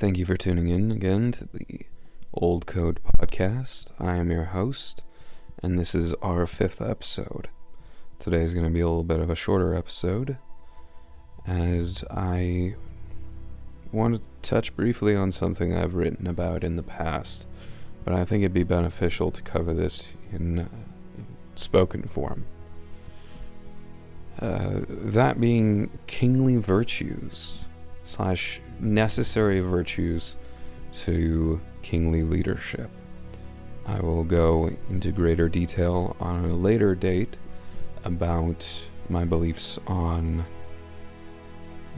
Thank you for tuning in again to the Old Code Podcast. I am your host, and this is our 5th episode. Today is going to be a little bit of a shorter episode, as I want to touch briefly on something I've written about in the past, but I think it'd be beneficial to cover this in spoken form. That being kingly virtues / necessary virtues to kingly leadership. I will go into greater detail on a later date about my beliefs on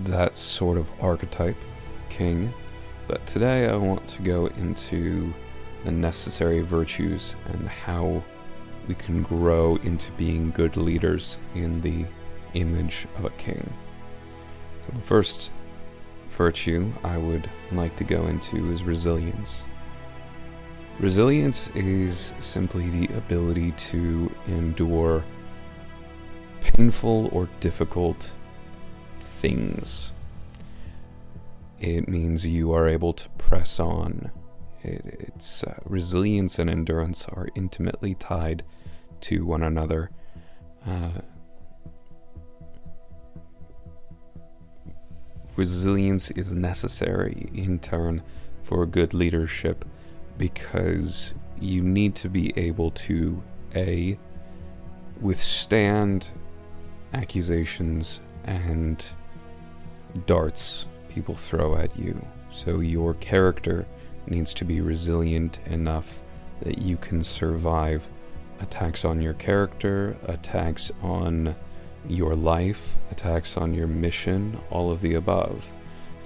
that sort of archetype, king, but today I want to go into the necessary virtues and how we can grow into being good leaders in the image of a king. So the first virtue I would like to go into is resilience. Resilience is simply the ability to endure painful or difficult things. It means you are able to press on. It's resilience and endurance are intimately tied to one another. Resilience is necessary in turn for good leadership, because you need to be able to A, withstand accusations and darts people throw at you. So your character needs to be resilient enough that you can survive attacks on your character, attacks on your life, attacks on your mission, all of the above.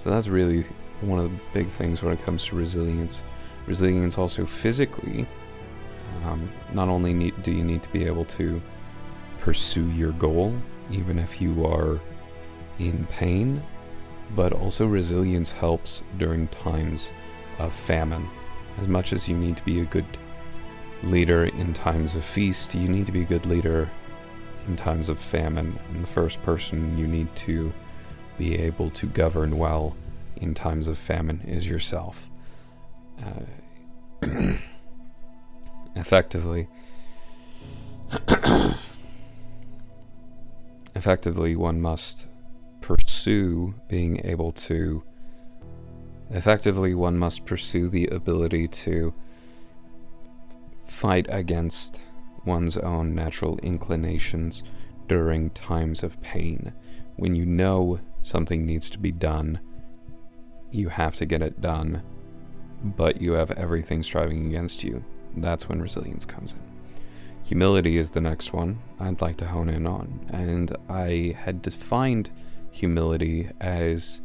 So that's really one of the big things when it comes to resilience. Resilience also physically, not only do you need to be able to pursue your goal, even if you are in pain, but also resilience helps during times of famine. As much as you need to be a good leader in times of feast, you need to be a good leader in times of famine, and the first person you need to be able to govern well in times of famine is yourself. Effectively, one must pursue the ability to fight against one's own natural inclinations during times of pain. When you know something needs to be done, you have to get it done, but you have everything striving against you. That's when resilience comes in. Humility is the next one I'd like to hone in on, and I had defined humility as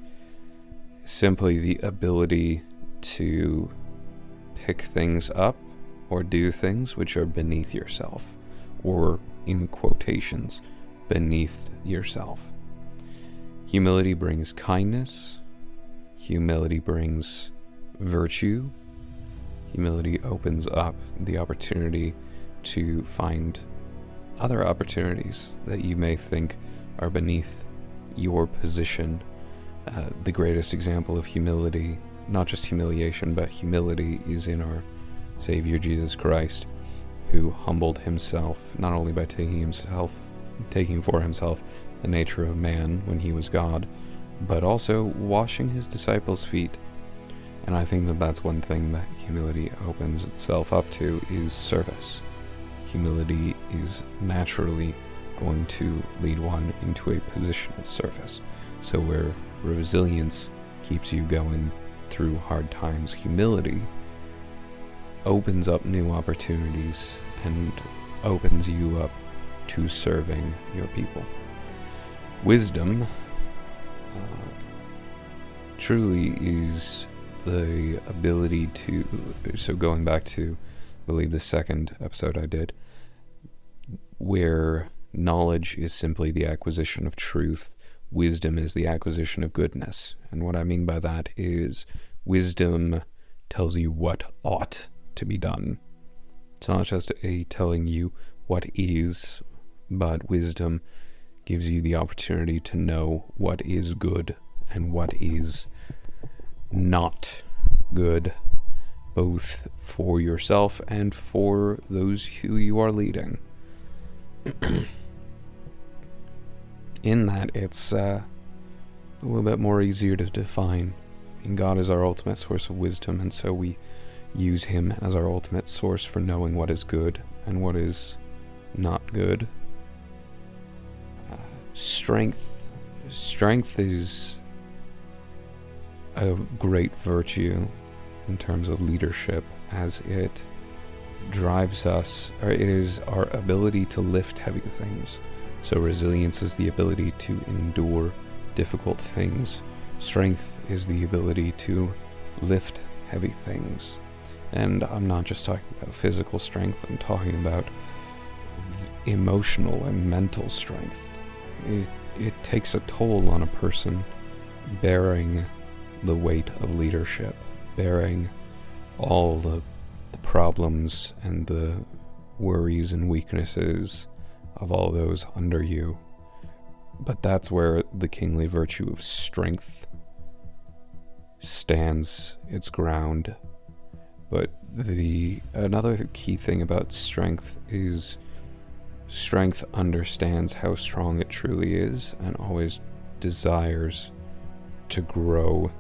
simply the ability to pick things up or do things which are beneath yourself, or in quotations, beneath yourself. Humility brings kindness. Humility brings virtue. Humility opens up the opportunity to find other opportunities that you may think are beneath your position. The greatest example of humility, not just humiliation, but humility, is in our Savior Jesus Christ, who humbled himself not only by taking for himself the nature of man when he was God, but also washing his disciples' feet. And I think that that's one thing that humility opens itself up to, is service. Humility is naturally going to lead one into a position of service. So where resilience keeps you going through hard times, humility opens up new opportunities and opens you up to serving your people. Wisdom truly is the ability to, so going back to, I believe, the second episode I did, where knowledge is simply the acquisition of truth, wisdom is the acquisition of goodness. And what I mean by that is wisdom tells you what ought to be done. It's not just a telling you what is, but wisdom gives you the opportunity to know what is good and what is not good, both for yourself and for those who you are leading. In that, it's a little bit more easier to define. And God is our ultimate source of wisdom, and so we use Him as our ultimate source for knowing what is good and what is not good. Strength is a great virtue in terms of leadership, as it drives us, or it is our ability to lift heavy things. So resilience is the ability to endure difficult things. Strength is the ability to lift heavy things. And I'm not just talking about physical strength, I'm talking about emotional and mental strength. It takes a toll on a person bearing the weight of leadership, bearing all the problems and the worries and weaknesses of all those under you. But that's where the kingly virtue of strength stands its ground. But another key thing about strength is strength understands how strong it truly is and always desires to grow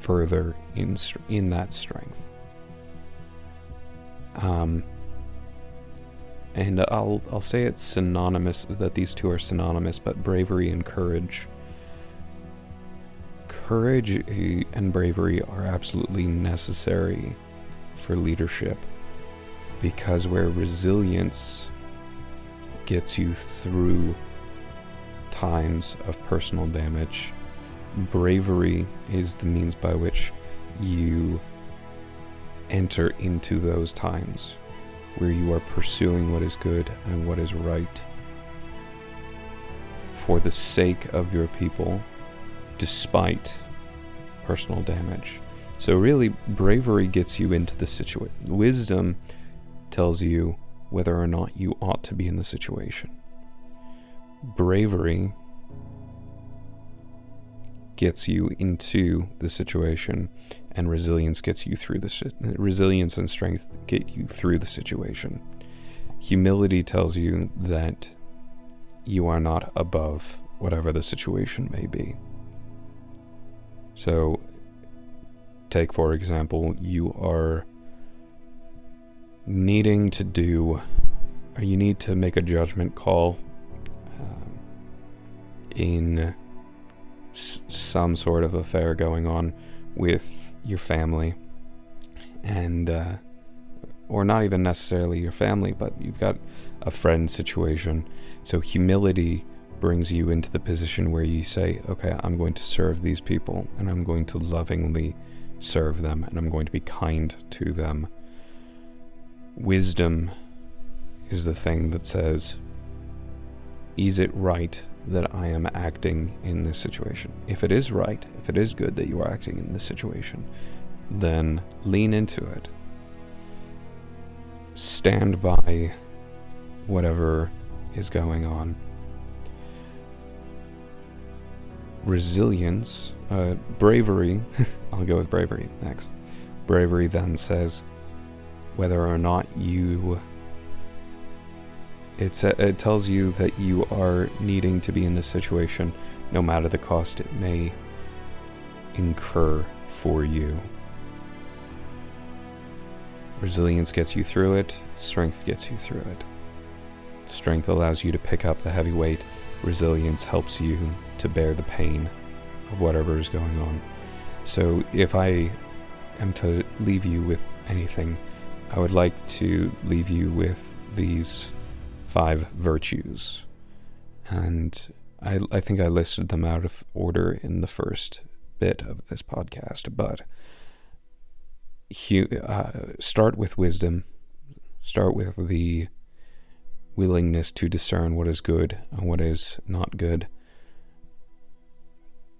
further in that strength. And I'll say it's synonymous, that these two are synonymous, but bravery and courage and bravery are absolutely necessary for leadership, because where resilience gets you through times of personal damage, bravery is the means by which you enter into those times where you are pursuing what is good and what is right for the sake of your people, despite personal damage. So really, bravery gets you into the situation. Wisdom tells you whether or not you ought to be in the situation. Bravery gets you into the situation, and resilience gets you through resilience and strength get you through the situation. Humility tells you that you are not above whatever the situation may be. So, take for example, you are needing to do, or you need to make a judgment call in some sort of affair going on with your family, and or not even necessarily your family, but you've got a friend situation. So humility brings you into the position where you say, okay, I'm going to serve these people, and I'm going to lovingly serve them, and I'm going to be kind to them. Wisdom is the thing that says, is it right that I am acting in this situation? If it is right, if it is good that you are acting in this situation, then lean into it. Stand by whatever is going on. Resilience, bravery, I'll go with bravery next. Bravery then says, whether or not it tells you that you are needing to be in this situation, no matter the cost it may incur for you. Resilience gets you through it. Strength gets you through it. Strength allows you to pick up the heavy weight. Resilience helps you to bear the pain of whatever is going on. So if I am to leave you with anything, I would like to leave you with these 5 virtues. And I think I listed them out of order in the first bit of this podcast, but start with wisdom. Start with the willingness to discern what is good and what is not good.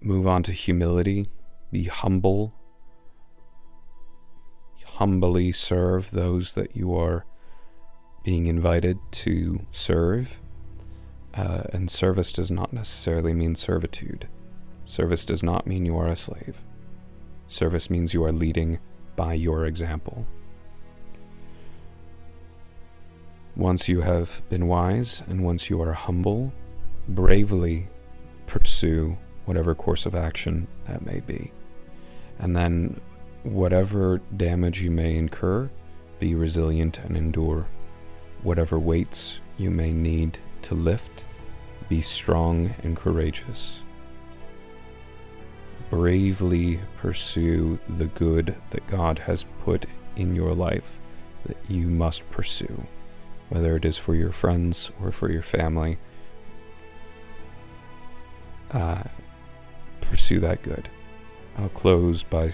Move on to humility. Be humble. Humbly serve those that you are being invited to serve, and service does not necessarily mean servitude. Service does not mean you are a slave. Service means you are leading by your example. Once you have been wise, and once you are humble, bravely pursue whatever course of action that may be. And then whatever damage you may incur, be resilient and endure. Whatever weights you may need to lift, be strong and courageous. Bravely pursue the good that God has put in your life that you must pursue, whether it is for your friends or for your family. Pursue that good. I'll close by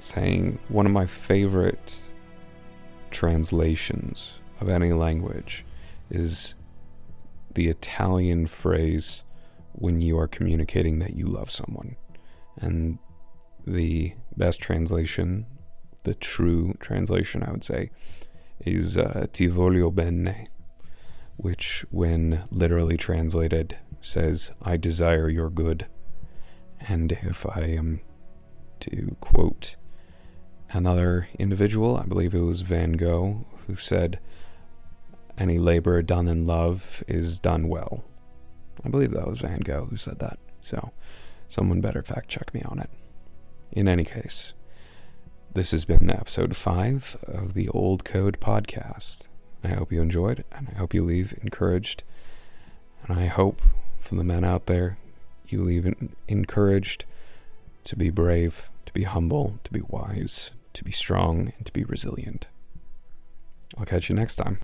saying one of my favorite translations of any language is the Italian phrase when you are communicating that you love someone. And the best translation, the true translation, I would say, is Ti voglio bene, which when literally translated says, I desire your good. And if I am to quote another individual, I believe it was Van Gogh, who said, any labor done in love is done well. I believe that was Van Gogh who said that, so someone better fact check me on it. In any case, this has been episode 5 of the Old Code Podcast. I hope you enjoyed, and I hope you leave encouraged. And I hope, for the men out there, you leave encouraged to be brave, to be humble, to be wise, to be strong, and to be resilient. I'll catch you next time.